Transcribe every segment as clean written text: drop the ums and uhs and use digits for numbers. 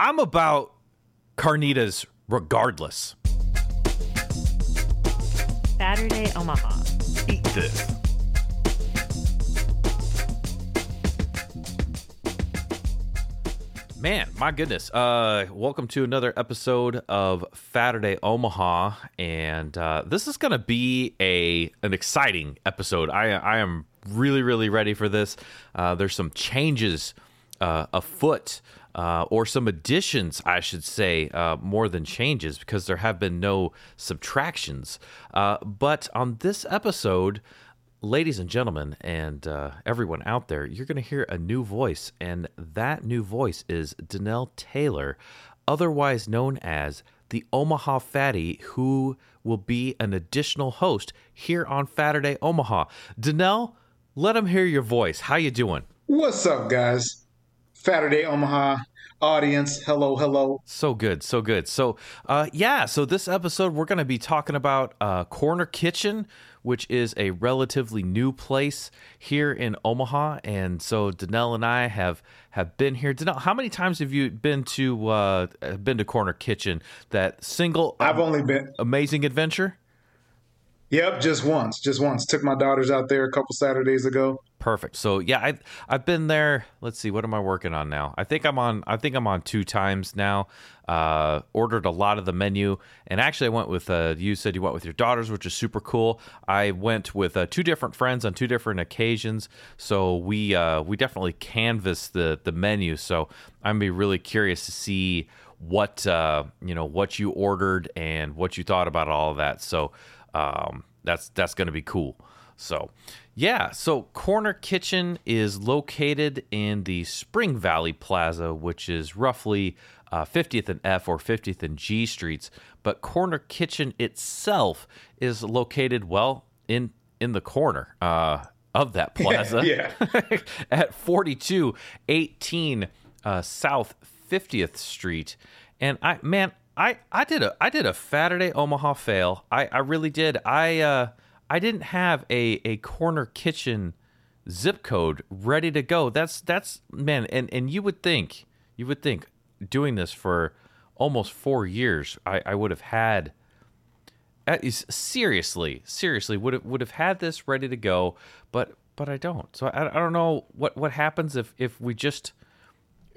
I'm about carnitas regardless. Saturday, Omaha. Eat this. Man, my goodness. Welcome to another episode of Fatterday Omaha, and this is going to be an exciting episode. I am really, really ready for this. There's some changes afoot, or some additions, I should say, more than changes, because there have been no subtractions. But on this episode, ladies and gentlemen, and everyone out there, you're going to hear a new voice, and that new voice is Danelle Taylor, otherwise known as the Omaha Fatty, who will be an additional host here on Fatterday Omaha. Danelle, let them hear your voice. How you doing? What's up, guys? Fatterday Omaha audience, hello. So good. So this episode, we're going to be talking about Corner Kitchen, which is a relatively new place here in Omaha. And so Danelle and I have been here. Danelle, how many times have you been to Corner Kitchen? That single I've only been amazing adventure? Yep, just once. Took my daughters out there a couple Saturdays ago. Perfect. So yeah, I've been there. Let's see, what am I working on now? I think I'm on two times now. Ordered a lot of the menu, and actually I went with you said you went with your daughters, which is super cool. I went with two different friends on two different occasions, so we definitely canvassed the menu. So I'm gonna be really curious to see what you ordered and what you thought about all of that. So. That's going to be cool. So, yeah. So Corner Kitchen is located in the Spring Valley Plaza, which is roughly 50th and F or 50th and G streets. But Corner Kitchen itself is located, well, in the corner of that plaza. At 4218 South 50th Street. And I did a Fatterday Omaha fail. I really did. I didn't have a Corner Kitchen zip code ready to go. That's man, and you would think doing this for almost 4 years, I would have had seriously would have had this ready to go, but I don't. So I don't know what happens if we just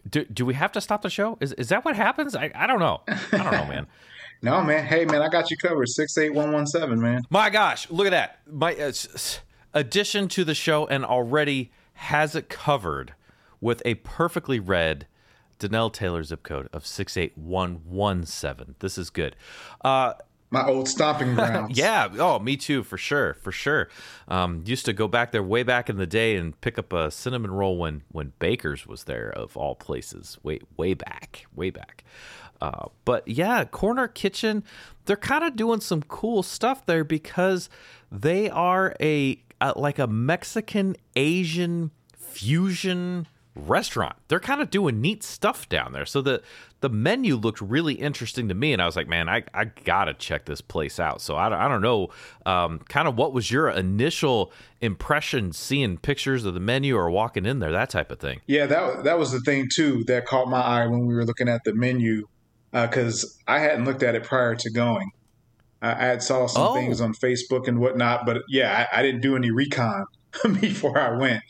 Do we have to stop the show? Is that what happens? I don't know. I don't know, man. No, man. Hey, man, I got you covered. 68117, man. My gosh, look at that. My addition to the show and already has it covered with a perfectly read Danelle Taylor zip code of 68117. This is good. My old stomping grounds. Yeah. Oh, me too. For sure. Used to go back there way back in the day and pick up a cinnamon roll when Baker's was there, of all places. Way back. But yeah, Corner Kitchen, they're kind of doing some cool stuff there because they are a Mexican Asian fusion restaurant. They're kind of doing neat stuff down there. So the menu looked really interesting to me, and I was like, man, I gotta check this place out. So I don't know, kind of what was your initial impression seeing pictures of the menu or walking in there, that type of thing? Yeah, that was the thing too that caught my eye when we were looking at the menu, because I hadn't looked at it prior to going. I had saw some things on Facebook and whatnot, but yeah, I didn't do any recon before I went.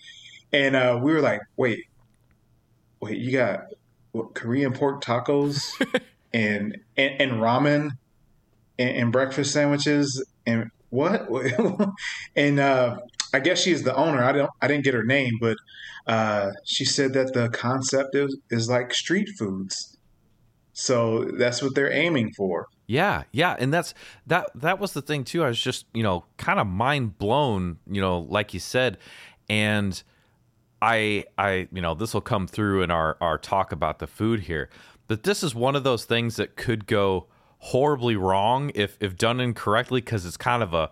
And we were like, wait, you got Korean pork tacos and ramen and breakfast sandwiches and what? And I guess she's the owner. I didn't get her name, but she said that the concept is like street foods. So that's what they're aiming for. Yeah, and that was the thing too. I was just, kind of mind blown, like you said, and I this will come through in our talk about the food here, but this is one of those things that could go horribly wrong if done incorrectly, because it's kind of a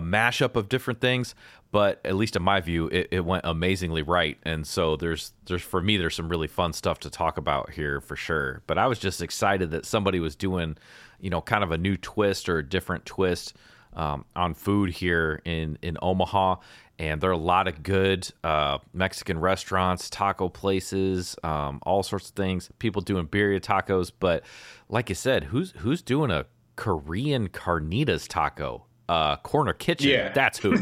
mashup of different things. But at least in my view, it went amazingly right, and so there's for me there's some really fun stuff to talk about here for sure. But I was just excited that somebody was doing, kind of a new twist or a different twist on food here in Omaha. And there are a lot of good Mexican restaurants, taco places, all sorts of things. People doing birria tacos. But like I said, who's doing a Korean carnitas taco? Corner Kitchen. Yeah. That's who.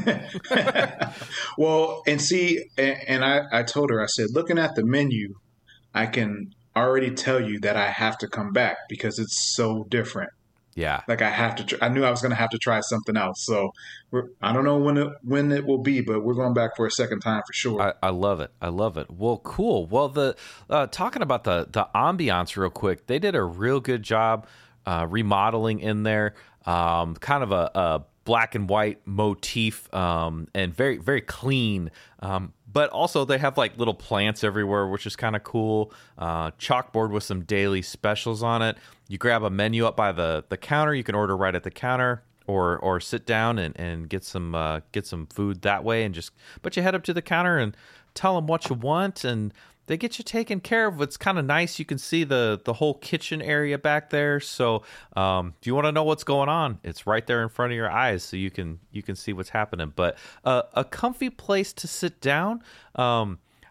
Well, and see, and I told her, I said, looking at the menu, I can already tell you that I have to come back because it's so different. Yeah. Like I have to, I knew I was going to have to try something else. So I don't know when it will be, but we're going back for a second time for sure. I love it. I love it. Well, cool. Well, the, talking about the ambiance real quick, they did a real good job, remodeling in there. Kind of a black and white motif, and very, very clean, but also they have like little plants everywhere, which is kind of cool. Chalkboard with some daily specials on it. You grab a menu up by the counter. You can order right at the counter or sit down and get some food that way. And just put your head up to the counter and tell them what you want. And they get you taken care of. It's kind of nice. You can see the whole kitchen area back there. So if you want to know what's going on, it's right there in front of your eyes, so you can see what's happening. But a comfy place to sit down. I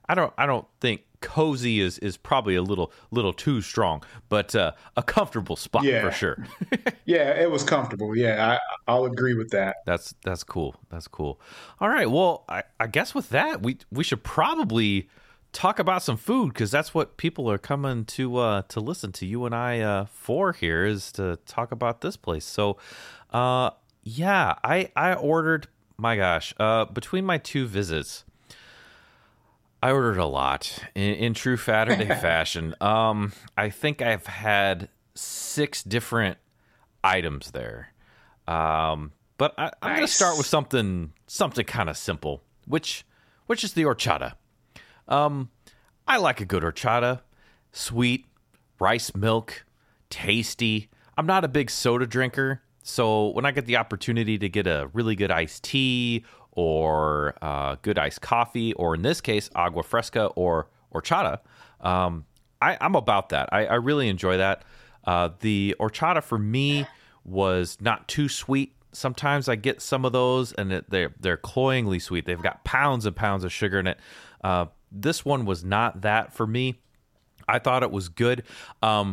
don't think cozy is probably a little too strong, but a comfortable spot, yeah, for sure. Yeah, it was comfortable. Yeah, I'll agree with that. That's cool. That's cool. All right. Well, I guess with that, we should probably talk about some food, because that's what people are coming to listen to you and I for here, is to talk about this place. So, yeah, I ordered, my gosh, between my two visits, I ordered a lot in true Saturday fashion. I think I've had 6 different items there, but I'm nice. Going to start with something kind of simple, which is the horchata. I like a good horchata, sweet, rice milk, tasty. I'm not a big soda drinker, so when I get the opportunity to get a really good iced tea or good iced coffee, or in this case, agua fresca or horchata, I'm about that. I really enjoy that. The horchata for me was not too sweet. Sometimes I get some of those, and they're cloyingly sweet. They've got pounds and pounds of sugar in it. This one was not that for me. I thought it was good. A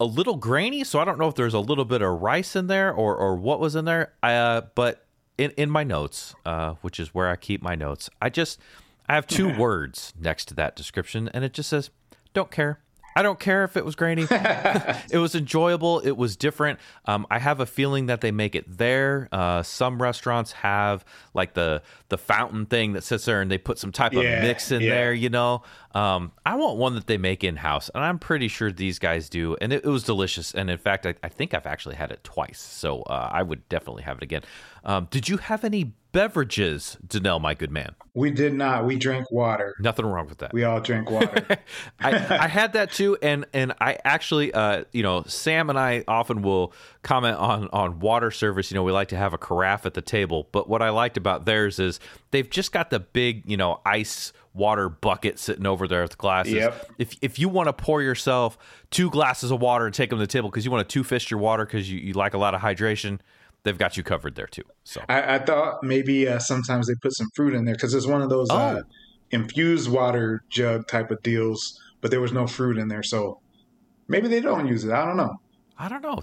little grainy, so I don't know if there's a little bit of rice in there or what was in there. But in my notes, which is where I keep my notes, I have 2 words next to that description, and it just says, don't care. I don't care if it was grainy. It was enjoyable. It was different. I have a feeling that they make it there. Some restaurants have like the fountain thing that sits there, and they put some type of mix in there, you know. I want one that they make in-house, and I'm pretty sure these guys do. And it was delicious. And in fact, I think I've actually had it twice. So I would definitely have it again. Did you have any beverages, Danelle, my good man? We did not. We drank water. Nothing wrong with that. We all drank water. I had that too, and I actually, Sam and I often will comment on water service. You know, we like to have a carafe at the table, but what I liked about theirs is they've just got the big, ice water bucket sitting over there with the glasses. Yep. If you want to pour yourself 2 glasses of water and take them to the table because you want to two-fist your water because you like a lot of hydration, they've got you covered there too. So I thought maybe sometimes they put some fruit in there because it's one of those infused water jug type of deals, but there was no fruit in there, so maybe they don't use it. I don't know.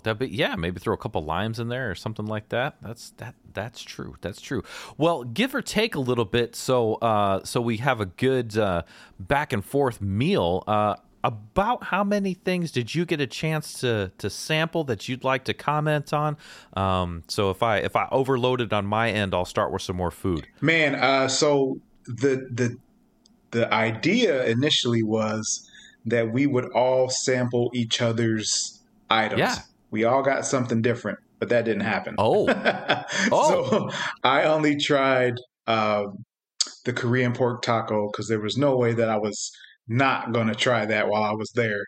Maybe throw a couple limes in there or something like that. That's true. Well, give or take a little bit, so we have a good back and forth meal. About how many things did you get a chance to sample that you'd like to comment on? So if I overloaded on my end, I'll start with some more food. Man, so the idea initially was that we would all sample each other's items. Yeah. We all got something different, but that didn't happen. Oh. So I only tried the Korean pork taco because there was no way that I was not going to try that while I was there.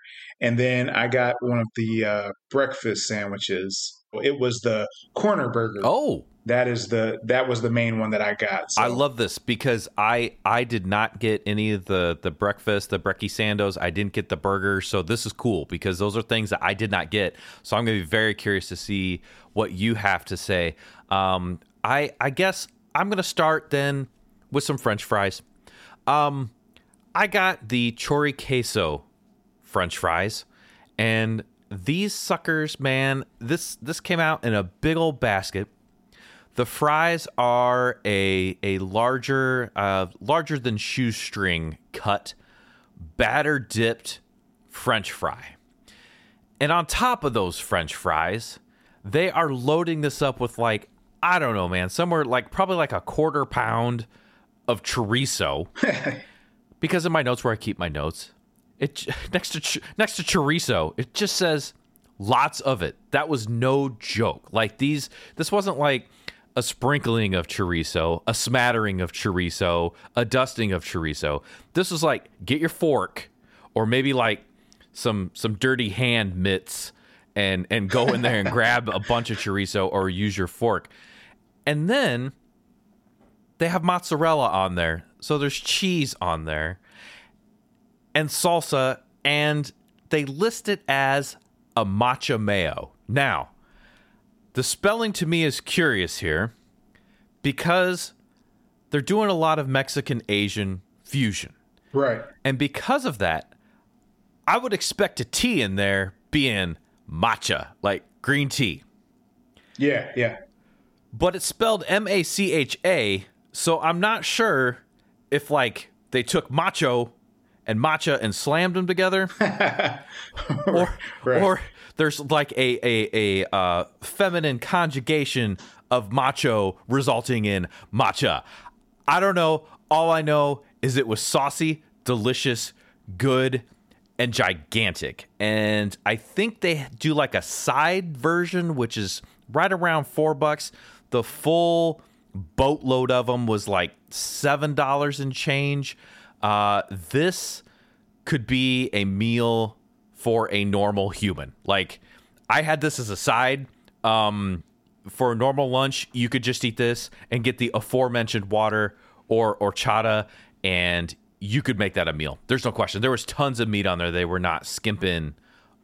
And then I got one of the breakfast sandwiches. It was the corner burger. Oh, that was the main one that I got. So I love this because I did not get any of the breakfast, the brekkie sandos. I didn't get the burger. So this is cool because those are things that I did not get. So I'm going to be very curious to see what you have to say. I guess I'm going to start then with some French fries. I got the chori queso French fries, and these suckers, man, this came out in a big old basket. The fries are a larger than shoestring cut, batter dipped French fry. And on top of those French fries, they are loading this up with, like, I don't know, man, somewhere like probably like a quarter pound of chorizo. Because in my notes, where I keep my notes, it next to chorizo, it just says lots of it. That was no joke. Like, this wasn't like a sprinkling of chorizo, a smattering of chorizo, a dusting of chorizo. This was like, get your fork, or maybe like some dirty hand mitts, and go in there and grab a bunch of chorizo, or use your fork. And then they have mozzarella on there. So there's cheese on there and salsa, and they list it as a matcha mayo. Now, the spelling to me is curious here because they're doing a lot of Mexican-Asian fusion. Right. And because of that, I would expect a tea in there being matcha, like green tea. Yeah, yeah. But it's spelled M-A-C-H-A, so I'm not sure if, like, they took matcha and slammed them together, or there's like a feminine conjugation of macho resulting in matcha. I don't know. All I know is it was saucy, delicious, good, and gigantic. And I think they do like a side version, which is right around $4. The full boatload of them was like $7 and change. This could be a meal for a normal human. Like, I had this as a side. For a normal lunch, you could just eat this and get the aforementioned water or horchata, and you could make that a meal. There's no question. There was tons of meat on there. They were not skimping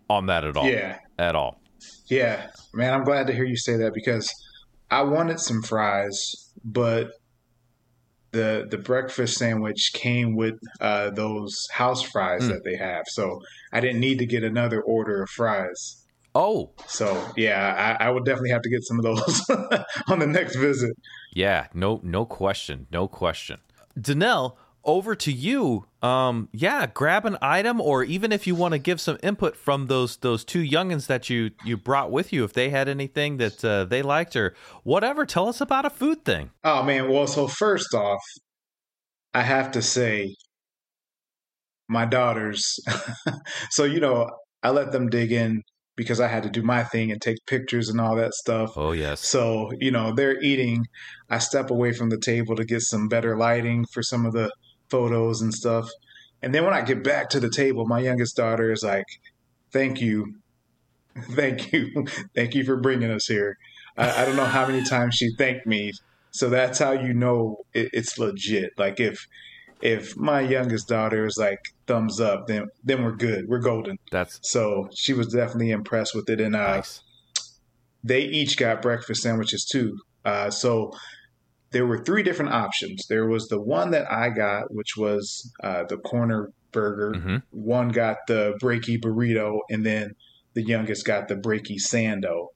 on that at all. Yeah. At all. Yeah. Man, I'm glad to hear you say that, because I wanted some fries, but the breakfast sandwich came with those house fries that they have. So I didn't need to get another order of fries. Oh. So, yeah, I would definitely have to get some of those on the next visit. Yeah, no question. Danelle, over to you. Grab an item, or even if you want to give some input from those two youngins that you brought with you, if they had anything that they liked or whatever, tell us about a food thing. Oh, man. Well, so first off, I have to say my daughters. So, I let them dig in because I had to do my thing and take pictures and all that stuff. Oh, yes. So, they're eating. I step away from the table to get some better lighting for some of the photos and stuff. And then when I get back to the table, my youngest daughter is like, thank you. Thank you. Thank you for bringing us here. I don't know how many times she thanked me. So that's how you know it's legit. Like, if my youngest daughter is like thumbs up, then we're good. We're golden. So she was definitely impressed with it. And nice. They each got breakfast sandwiches too. So there were three different options. There was the one that I got, which was the corner burger. Mm-hmm. One got the Breaky burrito, and then the youngest got the Breaky Sando.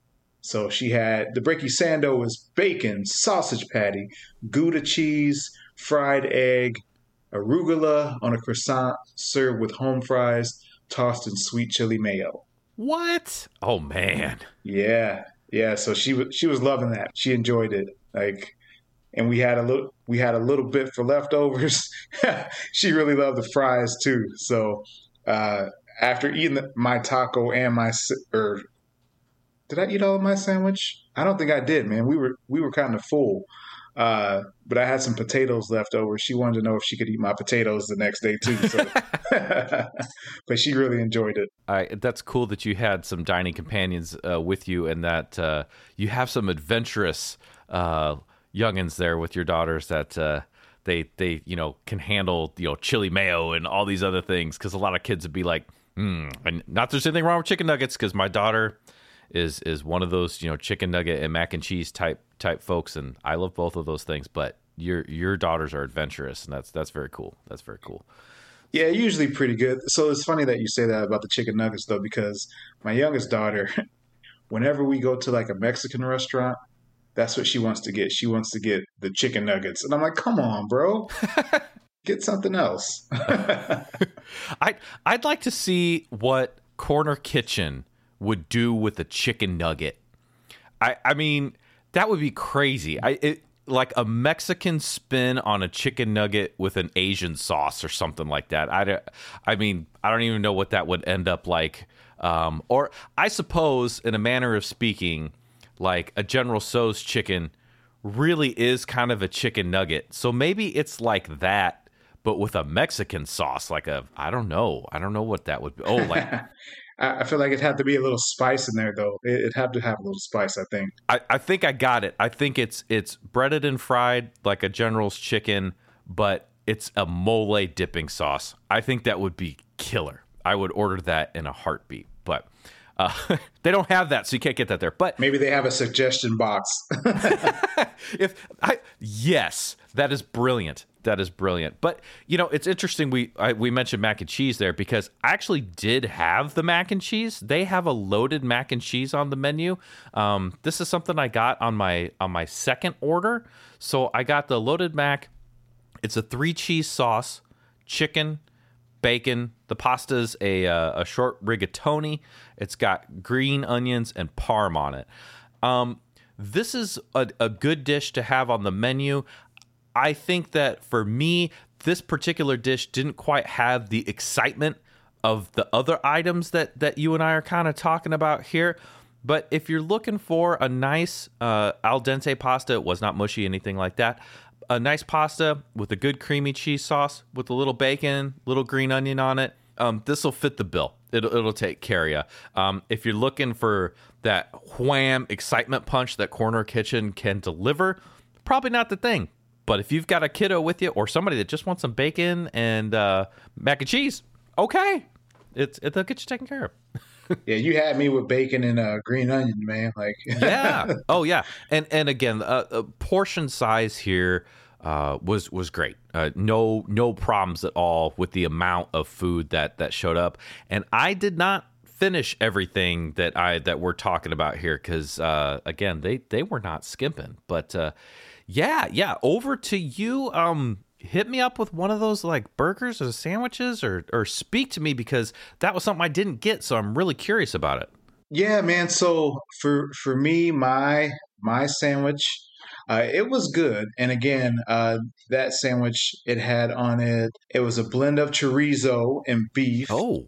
So she had the Breaky Sando is bacon, sausage patty, Gouda cheese, fried egg, arugula on a croissant, served with home fries, tossed in sweet chili mayo. What? Oh, man. Yeah. Yeah. So she was loving that. She enjoyed it. Like, and we had a little bit for leftovers. She really loved the fries too. So after eating my taco and did I eat all of my sandwich? I don't think I did, man. We were kind of full, but I had some potatoes left over. She wanted to know if she could eat my potatoes the next day too. So. But she really enjoyed it. That's cool that you had some dining companions with you, and that you have some adventurous youngins there with your daughters that they can handle chili mayo and all these other things, because a lot of kids would be like, and not there's anything wrong with chicken nuggets, because my daughter is one of those chicken nugget and mac and cheese type folks, and I love both of those things, but your daughters are adventurous, and that's very cool. That's very cool. Yeah, usually pretty good. So it's funny that you say that about the chicken nuggets, though, because my youngest daughter, whenever we go to like a Mexican restaurant, that's what she wants to get. She wants to get the chicken nuggets. And I'm like, come on, bro. Get something else. I'd like to see what Corner Kitchen would do with a chicken nugget. I mean, that would be crazy. Like a Mexican spin on a chicken nugget with an Asian sauce or something like that. I mean, I don't even know what that would end up like. Or I suppose, in a manner of speaking, like a General Tso's chicken really is kind of a chicken nugget. So maybe it's like that, but with a Mexican sauce, like a, I don't know what that would be. Oh, like I feel like it'd have to be a little spice in there, though. It'd have to have a little spice, I think. I think I got it. I think it's breaded and fried like a General's chicken, but it's a mole dipping sauce. I think that would be killer. I would order that in a heartbeat, but they don't have that, so you can't get that there. But maybe they have a suggestion box. Yes, that is brilliant. That is brilliant. But, you know, it's interesting we mentioned mac and cheese there, because I actually did have the mac and cheese. They have a loaded mac and cheese on the menu. This is something I got on my second order. So I got the loaded mac. It's a 3-cheese sauce, chicken, bacon. The pasta is a short rigatoni. It's got green onions and parm on it. This is a good dish to have on the menu. I think that for me, this particular dish didn't quite have the excitement of the other items that you and I are kind of talking about here. But if you're looking for a nice al dente pasta, it was not mushy, anything like that. A nice pasta with a good creamy cheese sauce with a little bacon, little green onion on it. This will fit the bill. It'll take care of you. If you're looking for that wham excitement punch that Corner Kitchen can deliver, probably not the thing. But if you've got a kiddo with you or somebody that just wants some bacon and mac and cheese, okay, it'll get you taken care of. Yeah, you had me with bacon and green onion, man. Like, yeah, oh yeah, and again, portion size here was great. No problems at all with the amount of food that showed up, and I did not finish everything that we're talking about here because again, they were not skimping, but. Yeah. Over to you. Hit me up with one of those like burgers or sandwiches or speak to me, because that was something I didn't get. So I'm really curious about it. Yeah, man. So for me, my sandwich, it was good. And again, that sandwich, it had on it, it was a blend of chorizo and beef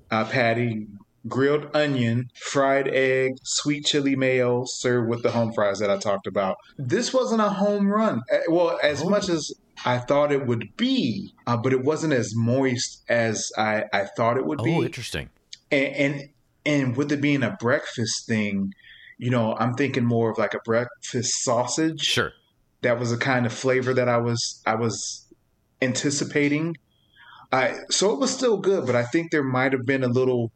patty, grilled onion, fried egg, sweet chili mayo, served with the home fries that I talked about. This wasn't a home run. Well, as much as I thought it would be, but it wasn't as moist as I thought it would be. Oh, interesting. And with it being a breakfast thing, you know, I'm thinking more of like a breakfast sausage. Sure. That was the kind of flavor that I was anticipating. So it was still good, but I think there might have been a little,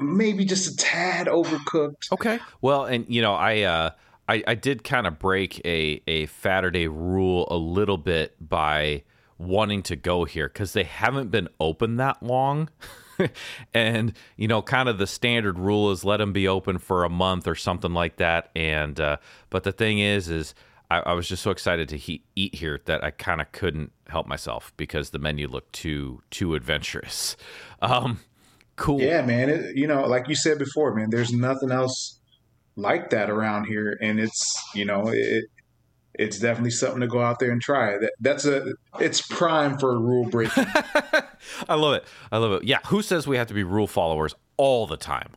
maybe just a tad overcooked. Okay. Well, and you know, I did kind of break a Fatterday rule a little bit by wanting to go here because they haven't been open that long. And, you know, kind of the standard rule is let them be open for a month or something like that. And, but the thing is I was just so excited to eat here that I kind of couldn't help myself because the menu looked too adventurous. Cool. Yeah, man. It, you know, like you said before, man, there's nothing else like that around here. And it's, you know, it's definitely something to go out there and try. It's prime for a rule breaking. I love it. Yeah. Who says we have to be rule followers all the time?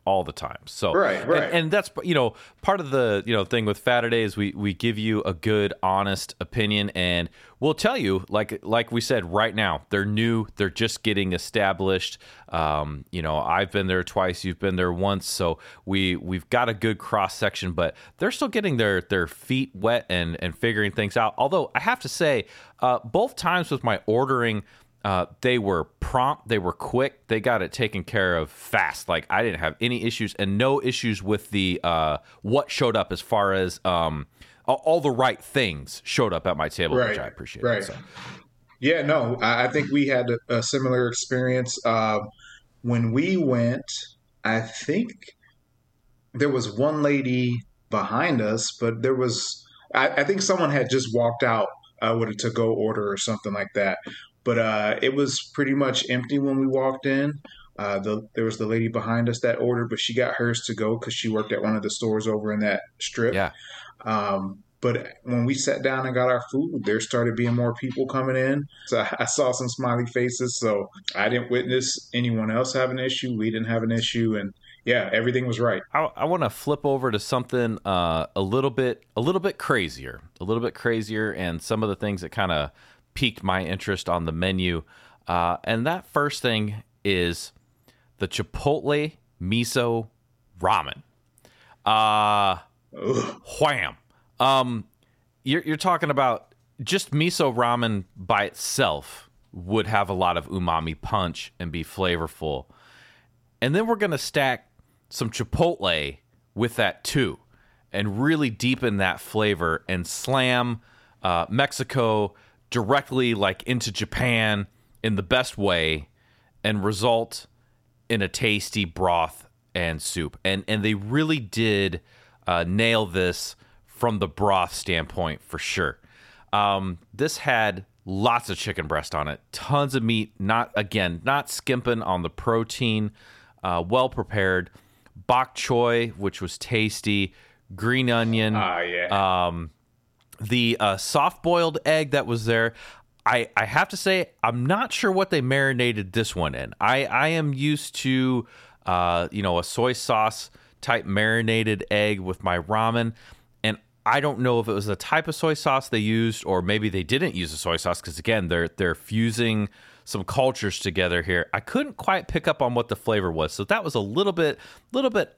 So, right. And that's, you know, part of the, you know, thing with Fatterday is we give you a good, honest opinion, and we'll tell you, like we said, right now, they're new. They're just getting established. You know, I've been there twice. You've been there once. So we've got a good cross-section, but they're still getting their feet wet and figuring things out. Although I have to say, both times with my ordering, they were prompt. They were quick. They got it taken care of fast. Like, I didn't have any issues, and no issues with the what showed up as far as all the right things showed up at my table, right, which I appreciate. Right. So. Yeah, no, I think we had a similar experience. When we went, I think there was one lady behind us, but there was, I think someone had just walked out with a to-go order or something like that. But it was pretty much empty when we walked in. There was the lady behind us that ordered, but she got hers to go because she worked at one of the stores over in that strip. Yeah. But when we sat down and got our food, there started being more people coming in. So I saw some smiley faces. So I didn't witness anyone else have an issue. We didn't have an issue. And yeah, everything was right. I want to flip over to something a little bit crazier, and some of the things that kind of piqued my interest on the menu. And that first thing is the Chipotle miso ramen. Wham. You're talking about just miso ramen by itself would have a lot of umami punch and be flavorful. And then we're going to stack some Chipotle with that too and really deepen that flavor and slam Mexico directly like into Japan in the best way and result in a tasty broth and soup. And they really did nail this from the broth standpoint for sure. This had lots of chicken breast on it, tons of meat, not skimping on the protein, well prepared, bok choy, which was tasty, green onion, the soft-boiled egg that was there. I have to say, I'm not sure what they marinated this one in. I am used to, a soy sauce type marinated egg with my ramen. And I don't know if it was the type of soy sauce they used, or maybe they didn't use the soy sauce. Because again, they're fusing some cultures together here. I couldn't quite pick up on what the flavor was. So that was a little bit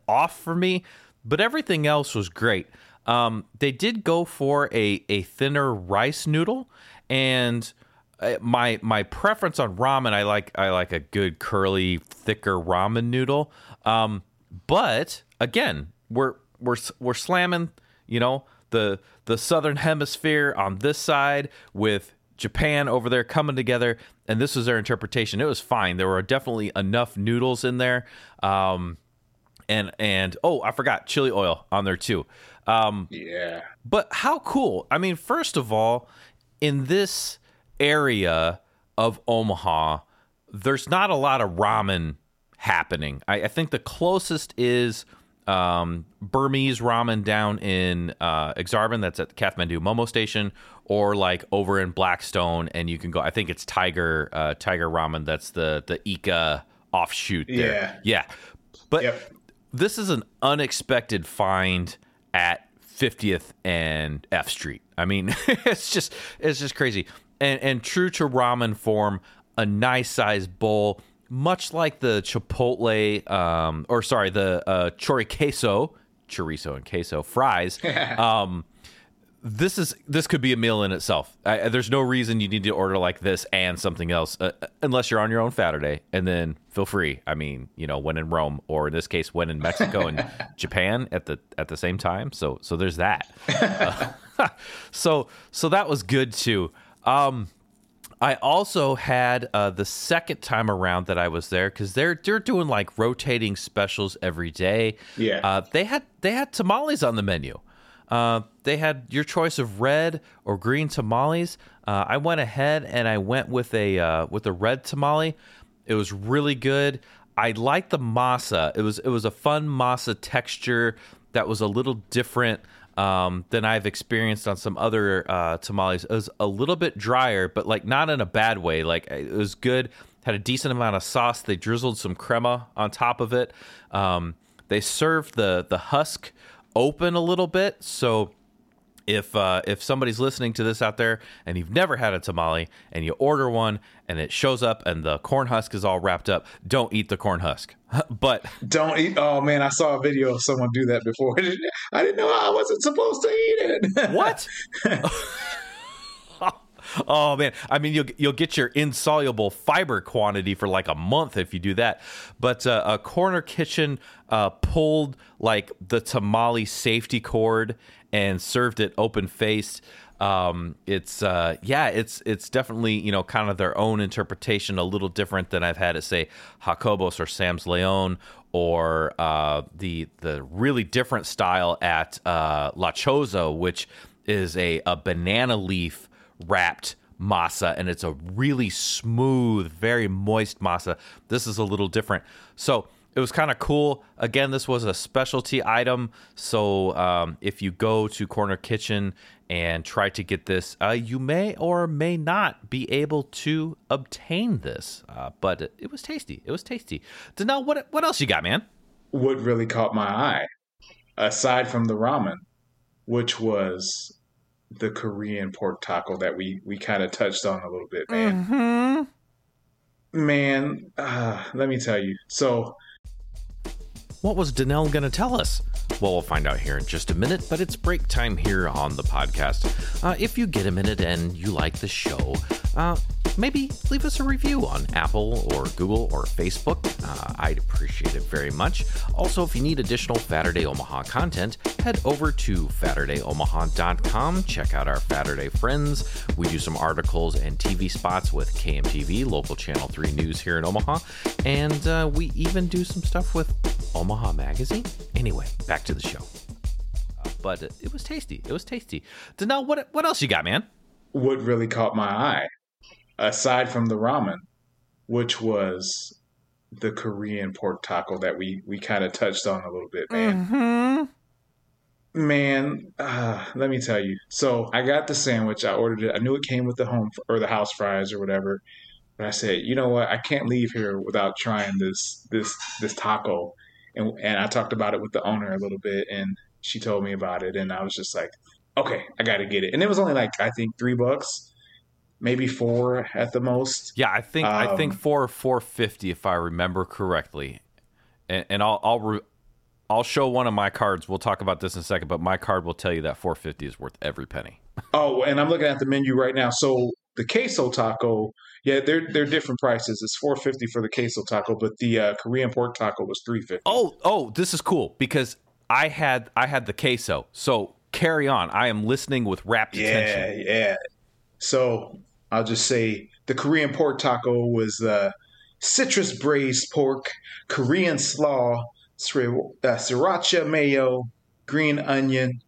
off for me, but everything else was great. They did go for a thinner rice noodle, and my preference on ramen, I like a good curly, thicker ramen noodle. But again, we're slamming, the Southern Hemisphere on this side with Japan over there coming together, and this was their interpretation. It was fine. There were definitely enough noodles in there, and I forgot chili oil on there too. Yeah. But how cool. I mean, first of all, in this area of Omaha, there's not a lot of ramen happening. I think the closest is Burmese ramen down in Exarban, that's at the Kathmandu Momo Station, or like over in Blackstone, and you can go, I think it's Tiger Ramen, that's the Ika offshoot there. Yeah. But This is an unexpected find at 50th and F Street. I mean, it's just crazy. And true to ramen form, a nice sized bowl, much like the Chipotle, the chorizo and queso fries. This could be a meal in itself. There's no reason you need to order like this and something else, unless you're on your own Saturday, and then feel free. I mean, when in Rome, or in this case, when in Mexico and Japan at the same time. So there's that. So that was good too. I also had the second time around that I was there, because they're doing like rotating specials every day. Yeah, they had tamales on the menu. They had your choice of red or green tamales. I went ahead and I went with a red tamale. It was really good. I liked the masa. It was a fun masa texture that was a little different than I've experienced on some other tamales. It was a little bit drier, but like not in a bad way. Like it was good. Had a decent amount of sauce. They drizzled some crema on top of it. They served the husk open a little bit, so if somebody's listening to this out there and you've never had a tamale and you order one and it shows up and the corn husk is all wrapped up, don't eat the corn husk. But don't eat. Oh man, I saw a video of someone do that before. I didn't know I wasn't supposed to eat it. What? Oh man, I mean you'll get your insoluble fiber quantity for like a month if you do that. But a Corner Kitchen pulled like the tamale safety cord and served it open faced. It's definitely, you know, kind of their own interpretation, a little different than I've had at say Jacobos or Sam's Leon, or the really different style at La Choza, which is a banana leaf wrapped masa, and it's a really smooth, very moist masa. This is a little different. So it was kind of cool. Again, this was a specialty item. So if you go to Corner Kitchen and try to get this, you may or may not be able to obtain this. But it was tasty. It was tasty. Danelle, what else you got, man? What really caught my eye, aside from the ramen, which was the Korean pork taco that we kind of touched on a little bit, man. Mm-hmm. Man, let me tell you. So what was Danelle going to tell us? Well, we'll find out here in just a minute, but it's break time here on the podcast. If you get a minute and you like the show, maybe leave us a review on Apple or Google or Facebook. I'd appreciate it very much. Also, if you need additional Fatterday Omaha content, head over to FatterdayOmaha.com. Check out our Fatterday friends. We do some articles and TV spots with KMTV, local Channel 3 News here in Omaha. And we even do some stuff with Omaha Magazine. Anyway, back to the show. But it was tasty. It was tasty. Danelle, what else you got, man? What really caught my eye, aside from the ramen, which was the Korean pork taco that we kind of touched on a little bit, man. Mm-hmm. Man, let me tell you. So I got the sandwich. I ordered it. I knew it came with the home or the house fries or whatever. But I said, you know what? I can't leave here without trying this taco. And I talked about it with the owner a little bit, and she told me about it. And I was just like, okay, I got to get it. And it was only like, I think $3, maybe $4 at the most. Yeah, I think $4 or $4.50 if I remember correctly. And I'll show one of my cards. We'll talk about this in a second, but my card will tell you that $4.50 is worth every penny. Oh, and I'm looking at the menu right now. So the queso taco, yeah, they're different prices. It's $4.50 for the queso taco, but the Korean pork taco was $3.50. Oh, this is cool because I had the queso. So carry on. I am listening with rapt attention. Yeah. So I'll just say the Korean pork taco was citrus braised pork, Korean slaw, sriracha mayo, green onion,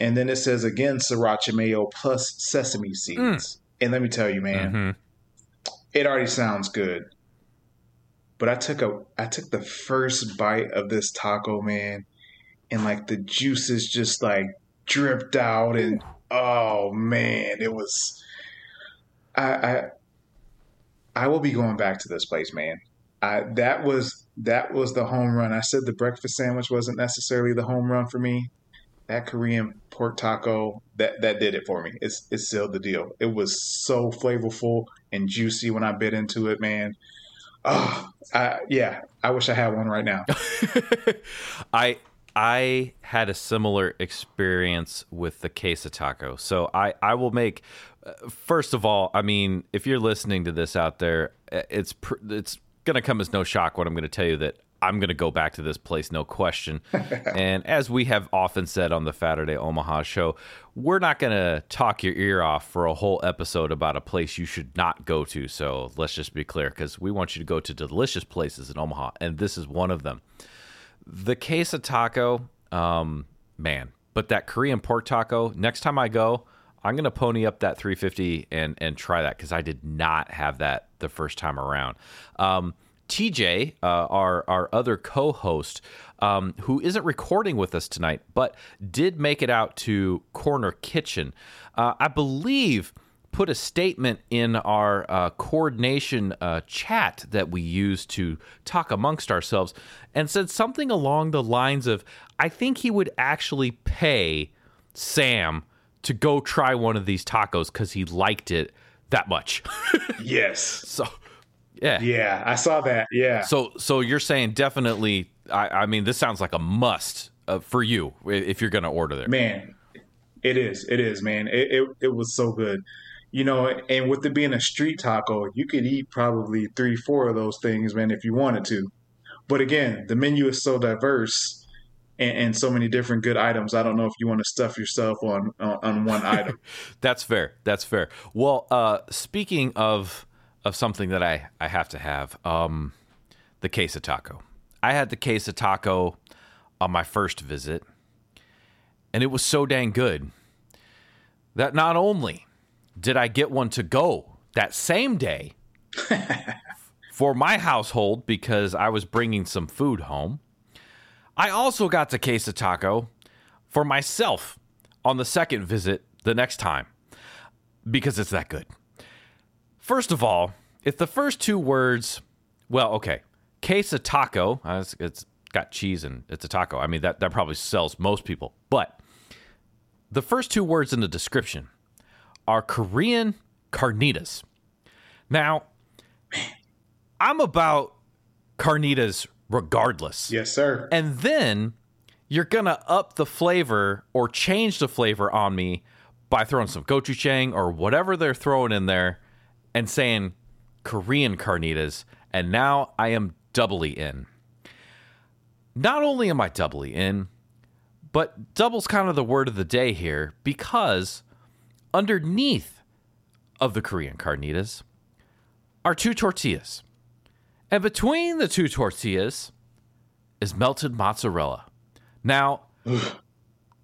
and then it says again sriracha mayo plus sesame seeds. And let me tell you, man, It already sounds good. But I took the first bite of this taco, man, and like the juices just like dripped out and. Oh man, it was. I will be going back to this place, man. That was the home run. I said the breakfast sandwich wasn't necessarily the home run for me. That Korean pork taco that did it for me. It sealed the deal. It was so flavorful and juicy when I bit into it, man. Oh, I wish I had one right now. I had a similar experience with the queso taco. So I will make, first of all, I mean, if you're listening to this out there, it's going to come as no shock what I'm going to tell you that I'm going to go back to this place, no question. And as we have often said on the Fatterday Omaha show, we're not going to talk your ear off for a whole episode about a place you should not go to. So let's just be clear, because we want you to go to delicious places in Omaha, and this is one of them. The queso taco, man, but that Korean pork taco, next time I go, I'm going to pony up that $3.50 and try that because I did not have that the first time around. TJ, our other co-host, who isn't recording with us tonight, but did make it out to Corner Kitchen, I believe put a statement in our coordination chat that we use to talk amongst ourselves and said something along the lines of, I think he would actually pay Sam to go try one of these tacos because he liked it that much. Yes. So, yeah. Yeah, I saw that. Yeah. So you're saying definitely, I mean, this sounds like a must for you if you're going to order there. Man, it is. It is, man. It was so good. you know, and with it being a street taco, you could eat probably 3-4 of those things, man, if you wanted to. But again, the menu is so diverse and so many different good items. I don't know if you want to stuff yourself on one item. That's fair. That's fair. Well, speaking of something that I have to have, the queso taco. I had the queso taco on my first visit, and it was so dang good that not only did I get one to go that same day for my household because I was bringing some food home, I also got the queso taco for myself on the second visit the next time because it's that good. First of all, if the first two words, well, okay, queso taco, it's got cheese and it's a taco. I mean, that probably sells most people. But the first two words in the description are Korean carnitas. Now, I'm about carnitas regardless. Yes, sir. And then you're going to up the flavor or change the flavor on me by throwing some gochujang or whatever they're throwing in there and saying Korean carnitas. And now I am doubly in. Not only am I doubly in, but double's kind of the word of the day here because underneath of the Korean carnitas are two tortillas. And between the two tortillas is melted mozzarella. Now,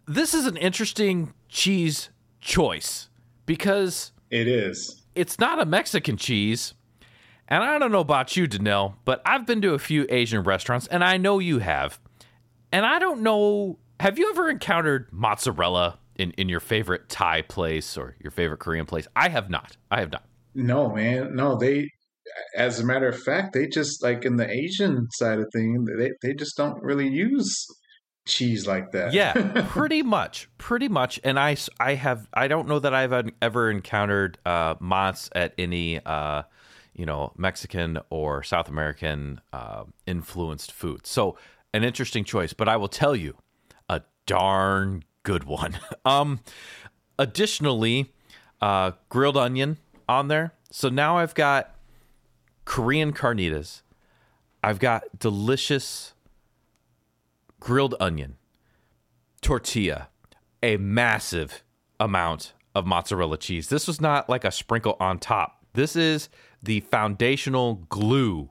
this is an interesting cheese choice because it is. It's not a Mexican cheese. And I don't know about you, Danelle, but I've been to a few Asian restaurants, and I know you have. And I don't know, have you ever encountered mozzarella in your favorite Thai place or your favorite Korean place? I have not. No, man. No, they, as a matter of fact, they just, like in the Asian side of things, they just don't really use cheese like that. Yeah, pretty much. And I don't know that I've ever encountered mozz at any Mexican or South American influenced food. So an interesting choice, but I will tell you, a darn good one. Additionally, grilled onion on there. So now I've got Korean carnitas. I've got delicious grilled onion, tortilla, a massive amount of mozzarella cheese. This was not like a sprinkle on top. This is the foundational glue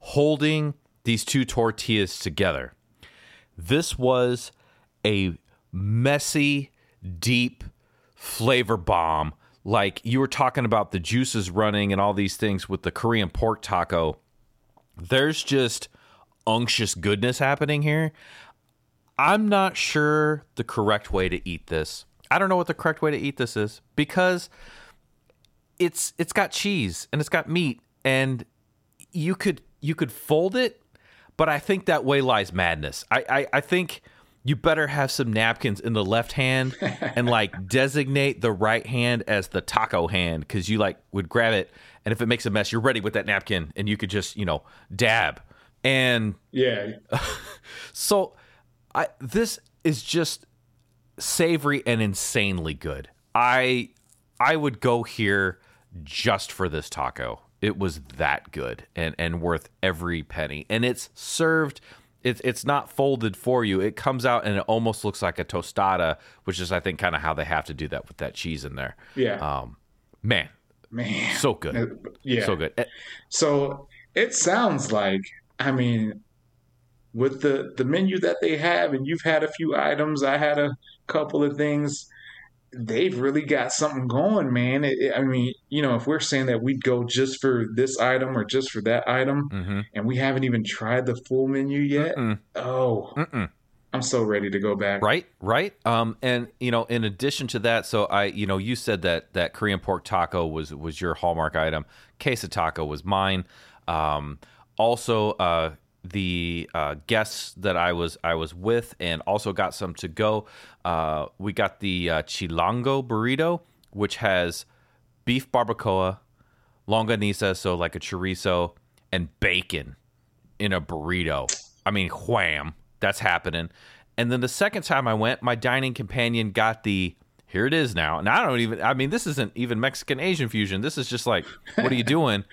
holding these two tortillas together. This was a messy, deep flavor bomb. Like you were talking about the juices running and all these things with the Korean pork taco. There's just unctuous goodness happening here. I'm not sure the correct way to eat this. I don't know what the correct way to eat this is because it's got cheese and it's got meat and you could fold it, but I think that way lies madness. I think you better have some napkins in the left hand and like designate the right hand as the taco hand because you like would grab it and if it makes a mess, you're ready with that napkin and you could just, dab. And yeah. So this is just savory and insanely good. I would go here just for this taco. It was that good and worth every penny. And it's served, it's not folded for you. It comes out and it almost looks like a tostada, which is, I think, kind of how they have to do that with that cheese in there. Yeah. Man. So good. Yeah. So good. So it sounds like, I mean, with the menu that they have, and you've had a few items, I had a couple of things. They've really got something going, man. If we're saying that we'd go just for this item or just for that item, mm-hmm. and we haven't even tried the full menu yet, mm-mm. Oh, mm-mm. I'm so ready to go back. Right. And in addition to that, so you said that Korean pork taco was your hallmark item. Queso taco was mine. Also, the guests that I was with and also got some to go. We got the Chilango burrito, which has beef barbacoa, longaniza, so like a chorizo, and bacon in a burrito. I mean, wham, that's happening. And then the second time I went, my dining companion got the here it is now. And this isn't even Mexican-Asian fusion. This is just like, what are you doing?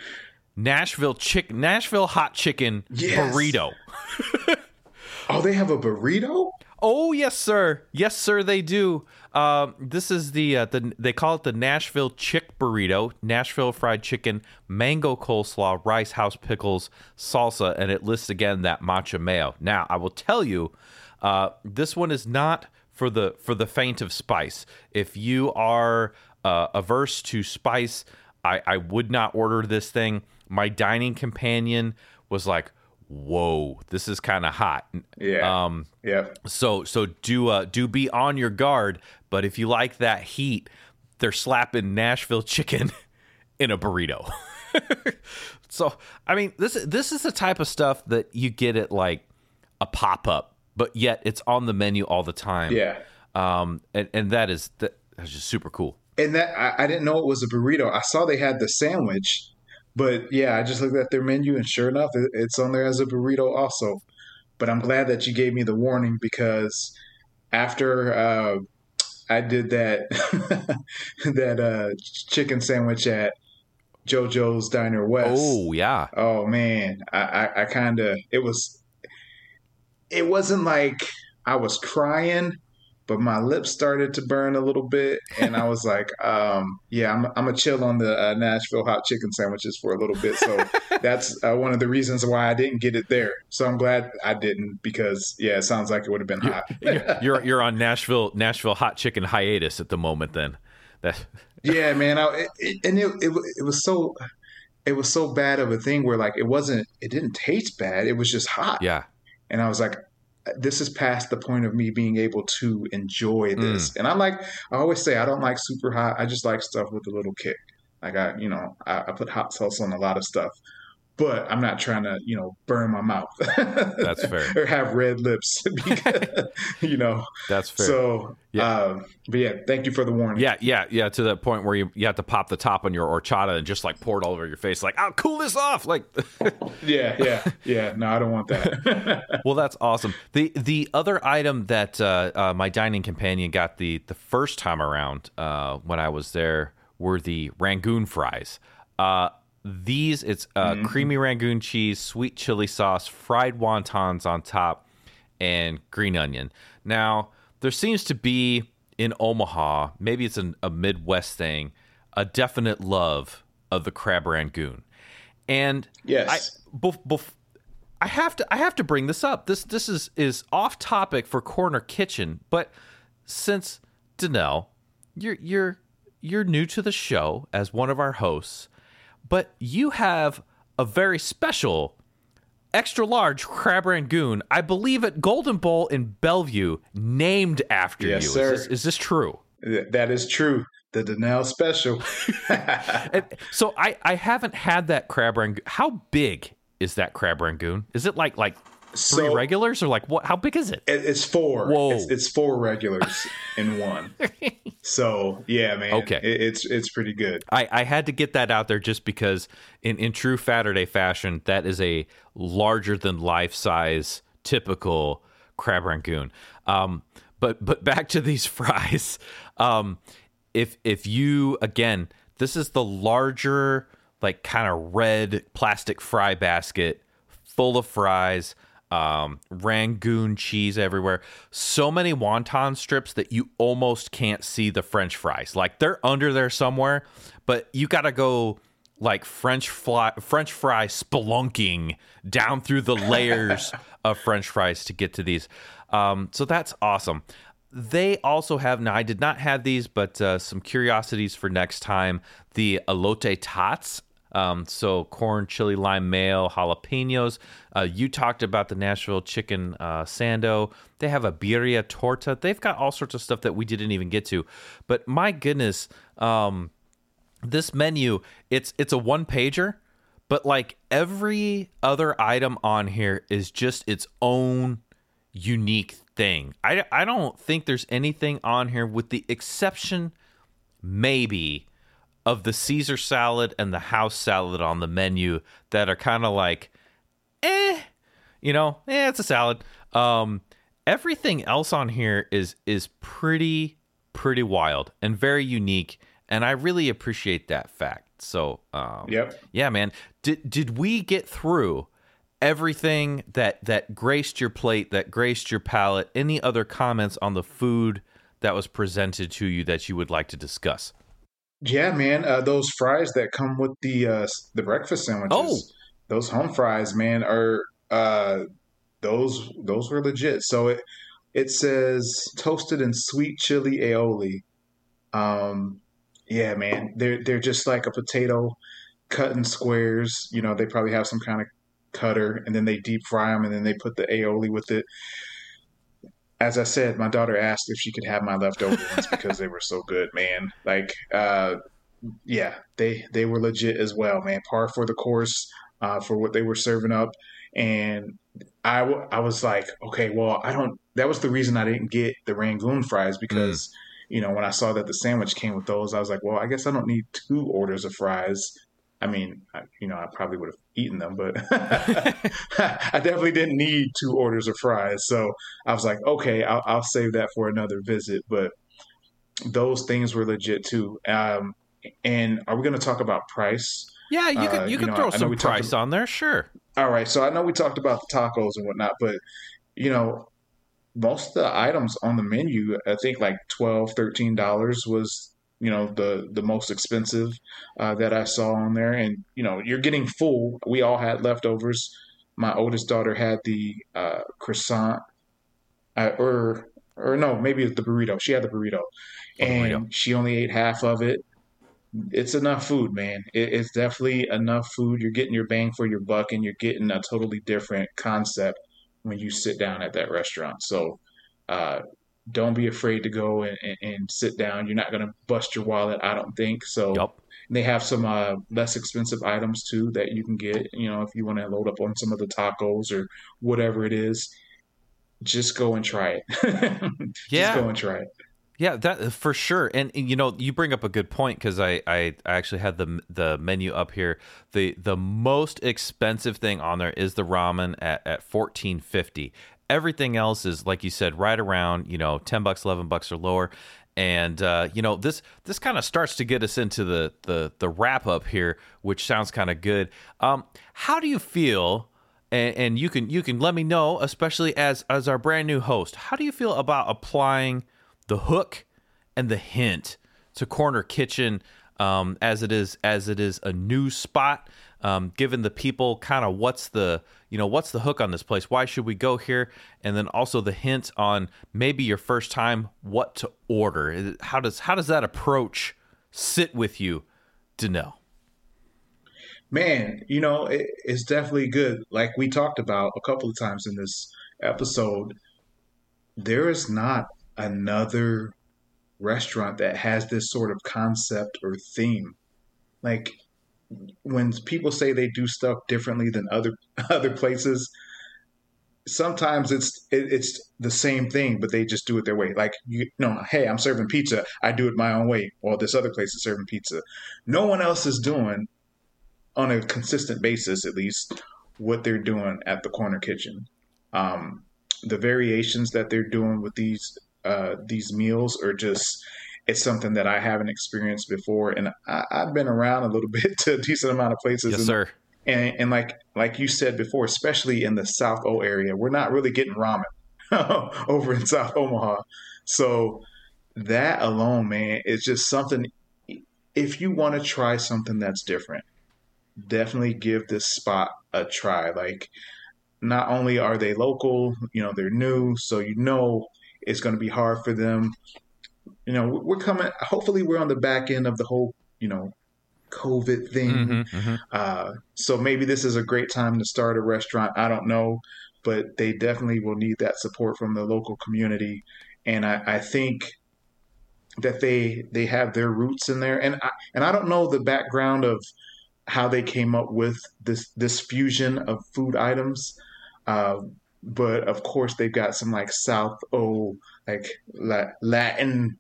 Nashville hot chicken burrito. Oh, they have a burrito? Oh, yes, sir. Yes, sir, they do. This is the they call it the Nashville Chick Burrito, Nashville fried chicken, mango coleslaw, rice, house pickles, salsa, and it lists again that matcha mayo. Now, I will tell you, this one is not for the faint of spice. If you are averse to spice, I would not order this thing. My dining companion was like, whoa, this is kind of hot. Yeah. So do be on your guard. But if you like that heat, they're slapping Nashville chicken in a burrito. So I mean, this is the type of stuff that you get at like a pop up, but yet it's on the menu all the time. Yeah. And that's just super cool. And that I didn't know it was a burrito. I saw they had the sandwich. But yeah, I just looked at their menu, and sure enough, it's on there as a burrito also. But I'm glad that you gave me the warning, because after I did that chicken sandwich at JoJo's Diner West. Oh yeah. Oh man, I kind of it wasn't like I was crying, but my lips started to burn a little bit, and I was like, I'm going to chill on the Nashville hot chicken sandwiches for a little bit. So that's one of the reasons why I didn't get it there. So I'm glad I didn't, because, yeah, it sounds like it would have been hot. You're on Nashville hot chicken hiatus at the moment then. Yeah, man. It was so bad of a thing where, like, it didn't taste bad. It was just hot. Yeah. And I was like, this is past the point of me being able to enjoy this. And I always say I don't like super hot. I just like stuff with a little kick. Like I put hot sauce on a lot of stuff, but I'm not trying to, burn my mouth. That's fair. Or have red lips, because. That's fair. So, yeah. But yeah, thank you for the warning. Yeah. To the point where you have to pop the top on your horchata and just like pour it all over your face. Like, I'll cool this off. Like, yeah. No, I don't want that. Well, that's awesome. The other item that my dining companion got the first time around when I was there were the Rangoon fries. It's creamy Rangoon cheese, sweet chili sauce, fried wontons on top, and green onion. Now, there seems to be in Omaha, maybe it's a Midwest thing, a definite love of the crab Rangoon. And yes, I have to bring this up. This is off topic for Corner Kitchen, but since Danelle, you're new to the show as one of our hosts. But you have a very special extra large crab Rangoon, I believe, at Golden Bowl in Bellevue, named after you. Sir. Is this true? That is true. The Danelle special. So I haven't had that crab Rangoon. How big is that crab Rangoon? Is it like three regulars, or like what? How big is it? It's four. Whoa. It's four regulars in one. So yeah, man. Okay. It's pretty good. I had to get that out there just because in true Fatterday fashion, that is a larger than life size typical crab Rangoon. But back to these fries. If you, again, this is the larger, like, kind of red plastic fry basket full of fries. Rangoon cheese everywhere. So many wonton strips that you almost can't see the French fries. Like, they're under there somewhere, but you got to go like French fry spelunking down through the layers of French fries to get to these. So that's awesome. They also have, now I did not have these, but some curiosities for next time, the elote tots. So corn, chili, lime, mayo, jalapenos. You talked about the Nashville chicken sando. They have a birria torta. They've got all sorts of stuff that we didn't even get to. But my goodness, this menu, it's a one-pager, but like every other item on here is just its own unique thing. I don't think there's anything on here, with the exception maybe of the Caesar salad and the house salad on the menu, that are kind of like, it's a salad. Everything else on here is pretty pretty wild and very unique. And I really appreciate that fact. So, yeah, man. Did we get through everything that graced your plate, that graced your palate? Any other comments on the food that was presented to you that you would like to discuss? Yeah, man. Those fries that come with the breakfast sandwiches. Oh. Those home fries, man, are those were legit. So it says toasted and sweet chili aioli. Yeah, man, they're just like a potato cut in squares. You know, they probably have some kind of cutter, and then they deep fry them, and then they put the aioli with it. As I said, my daughter asked if she could have my leftover ones because they were so good, man. Like, yeah, they were legit as well, man. Par for the course for what they were serving up. And I was like, okay, well, that was the reason I didn't get the Rangoon fries because, you know, when I saw that the sandwich came with those, I was like, well, I guess I don't need two orders of fries. I mean, you know, I probably would have eaten them, but I definitely didn't need two orders of fries. So I was like, okay, I'll save that for another visit. But those things were legit too. And are we going to talk about price? Yeah, you can throw some price on there, sure. All right, so I know we talked about the tacos and whatnot, but, you know, most of the items on the menu, I think like $12, $13 was, you know, the most expensive that I saw on there. And, you know, you're getting full. We all had leftovers. My oldest daughter had the croissant or no, maybe it was the burrito. She had the burrito. And she only ate half of it. It's enough food, man. It's definitely enough food. You're getting your bang for your buck, and you're getting a totally different concept when you sit down at that restaurant. So don't be afraid to go and sit down. You're not going to bust your wallet, I don't think. So They have some less expensive items, too, that you can get, you know, if you want to load up on some of the tacos or whatever it is. Just go and try it. Yeah. Just go and try it. Yeah, that for sure. And you know, you bring up a good point because I actually had the menu up here. The most expensive thing on there is the ramen at $14.50. Everything else is, like you said, right around, you know, $10, $11 or lower. And you know, this kind of starts to get us into the wrap up here, which sounds kind of good. How do you feel? And you can let me know, especially as our brand new host. How do you feel about applying the hook and the hint to Corner Kitchen as it is a new spot, given the people kind of what's the hook on this place? Why should we go here? And then also the hint on maybe your first time, what to order. How does that approach sit with you, Danelle? Man, you know, it's definitely good. Like we talked about a couple of times in this episode, there is not another restaurant that has this sort of concept or theme. Like when people say they do stuff differently than other places, sometimes it's the same thing, but they just do it their way. Like, you know, hey, I'm serving pizza. I do it my own way. Well, this other place is serving pizza. No one else is doing, on a consistent basis at least, what they're doing at the Corner Kitchen. The variations that they're doing with these meals are just, it's something that I haven't experienced before. And I've been around a little bit to a decent amount of places. Yes, sir. And like you said before, especially in the South O area, we're not really getting ramen over in South Omaha. So that alone, man, it's just something. If you want to try something that's different, definitely give this spot a try. Like, not only are they local, you know, they're new, so you know it's going to be hard for them. You know, hopefully we're on the back end of the whole, you know, COVID thing. Mm-hmm, mm-hmm. So maybe this is a great time to start a restaurant. I don't know, but they definitely will need that support from the local community. And I think that they have their roots in there. And I don't know the background of how they came up with this fusion of food items. But of course they've got some like South O, like Latin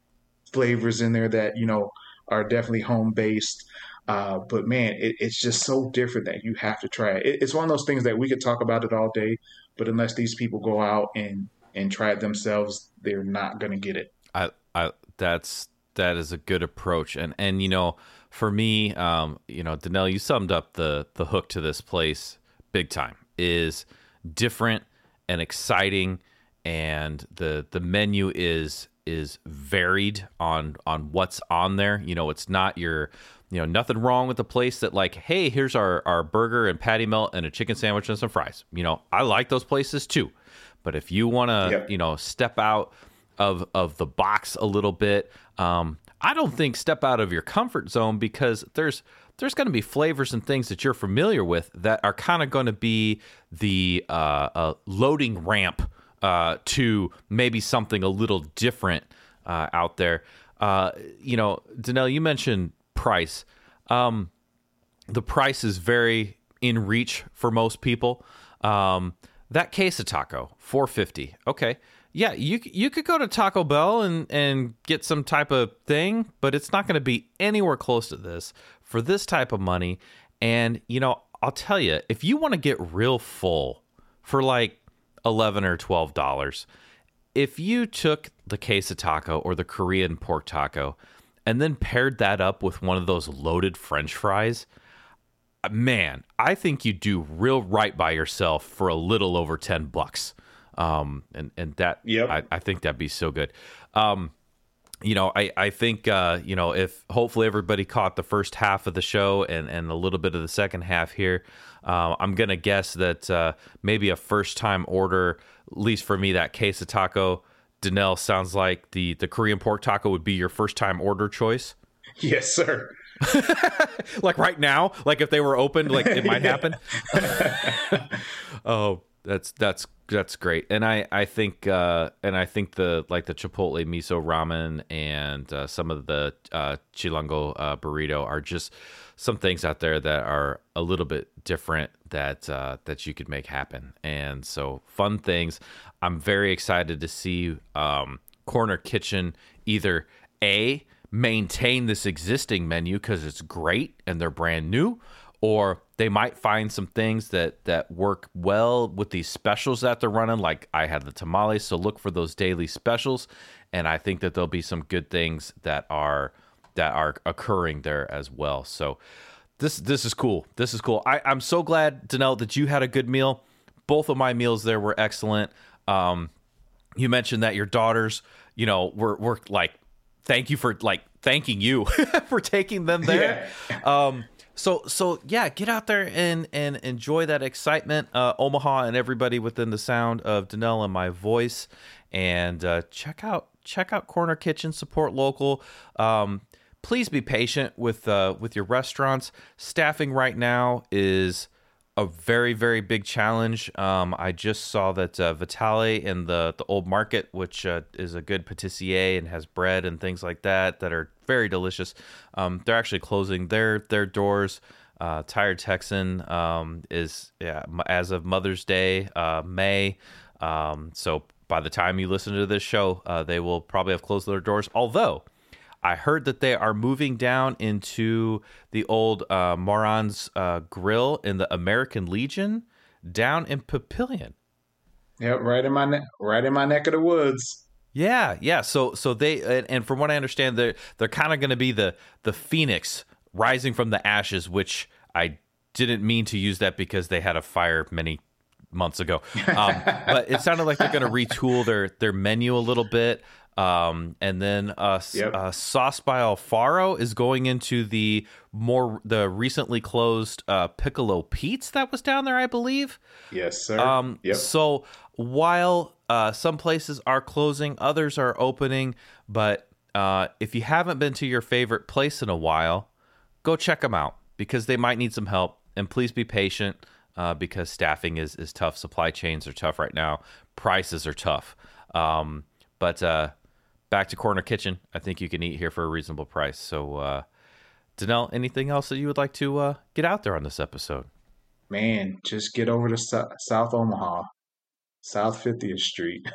flavors in there that, you know, are definitely home based. But man, it's just so different that you have to try it. It's one of those things that we could talk about it all day, but unless these people go out and try it themselves, they're not going to get it. I that is a good approach. And you know, for me, Danelle, you summed up the hook to this place big time, is different and exciting, and the menu is varied on what's on there. You know, it's not your, nothing wrong with the place that like, hey, here's our burger and patty melt and a chicken sandwich and some fries. You know, I like those places too. But if you want to, step out of the box a little bit, I don't think step out of your comfort zone, because there's going to be flavors and things that you're familiar with that are kind of going to be the loading ramp to maybe something a little different out there. Danelle, you mentioned price. The price is very in reach for most people. That queso taco, $4.50. Okay. Yeah, you could go to Taco Bell and get some type of thing, but it's not going to be anywhere close to this for this type of money. And, I'll tell you, if you want to get real full for like $11 or $12, if you took the queso taco or the Korean pork taco and then paired that up with one of those loaded French fries, man, I think you do real right by yourself for a little over $10. And that, yep. I think that'd be so good. I think, if hopefully everybody caught the first half of the show and a little bit of the second half here, I'm going to guess that maybe a first time order, at least for me, that queso taco, Danelle, sounds like the Korean pork taco would be your first time order choice. Yes, sir. Like right now, like if they were open, like it might happen. Oh, that's great. And I think the Chipotle miso ramen and some of the Chilango burrito are just some things out there that are a little bit different that you could make happen. And so fun things. I'm very excited to see Corner Kitchen either A, maintain this existing menu because it's great and they're brand new, or they might find some things that work well with these specials that they're running. Like I had the tamales, so look for those daily specials, and I think that there'll be some good things that are occurring there as well. So this is cool. This is cool. I'm so glad, Danelle, that you had a good meal. Both of my meals there were excellent. You mentioned that your daughters, were like, thank you for thanking you for taking them there. Yeah. So yeah, get out there and enjoy that excitement, Omaha, and everybody within the sound of Danelle and my voice, and check out Corner Kitchen, support local. Please be patient with your restaurants. Staffing right now is a very, very big challenge. I just saw that Vitale in the Old Market, which is a good pâtissier and has bread and things like that are very delicious. They're actually closing their doors. Tired Texan is as of Mother's Day, May. So by the time you listen to this show, they will probably have closed their doors. Although I heard that they are moving down into the old Moran's Grill in the American Legion down in Papillion. Yep, right in my neck of the woods. Yeah. So they, and from what I understand, they're kind of going to be the phoenix rising from the ashes, which I didn't mean to use that because they had a fire many months ago. But it sounded like they're going to retool their menu a little bit. And then Sauce by Alfaro is going into the recently closed Piccolo Pete's that was down there, I believe. Yes, sir. So while some places are closing, others are opening. But if you haven't been to your favorite place in a while, go check them out because they might need some help. And please be patient because staffing is tough. Supply chains are tough right now. Prices are tough. But back to Corner Kitchen. I think you can eat here for a reasonable price. So, Danelle, anything else that you would like to get out there on this episode? Man, just get over to South Omaha, South 50th Street.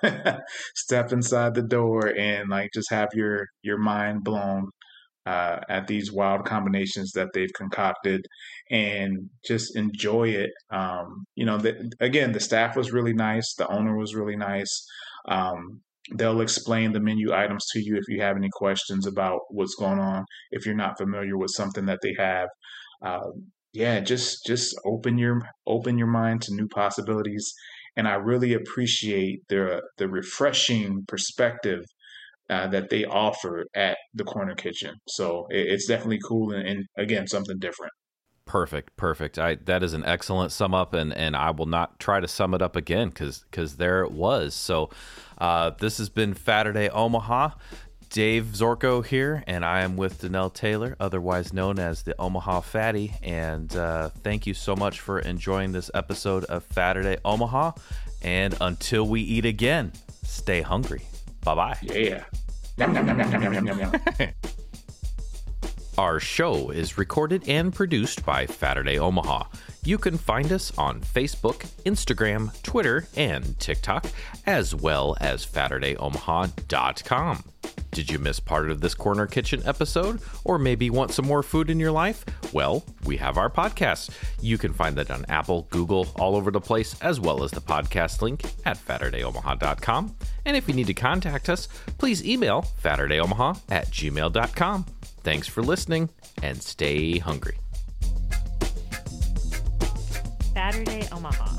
Step inside the door and just have your mind blown at these wild combinations that they've concocted, and just enjoy it. Again, the staff was really nice. The owner was really nice. They'll explain the menu items to you if you have any questions about what's going on, if you're not familiar with something that they have. Yeah, just open your mind to new possibilities. And I really appreciate the refreshing perspective that they offer at the Corner Kitchen. So it's definitely cool and again, something different. Perfect. That is an excellent sum up, and I will not try to sum it up again because there it was. So this has been Fatterday Omaha. Dave Zorko here, and I am with Danelle Taylor, otherwise known as the Omaha Fatty, and thank you so much for enjoying this episode of Fatterday Omaha, and until we eat again, stay hungry. Bye-bye. Yeah. Nom, nom, nom, nom, nom, nom, nom, nom. Our show is recorded and produced by Fatterday Omaha. You can find us on Facebook, Instagram, Twitter, and TikTok, as well as FatterdayOmaha.com. Did you miss part of this Corner Kitchen episode? Or maybe want some more food in your life? Well, we have our podcast. You can find that on Apple, Google, all over the place, as well as the podcast link at FatterDayOmaha.com. And if you need to contact us, please email FatterDayOmaha@gmail.com. Thanks for listening, and stay hungry. Fatterday Omaha.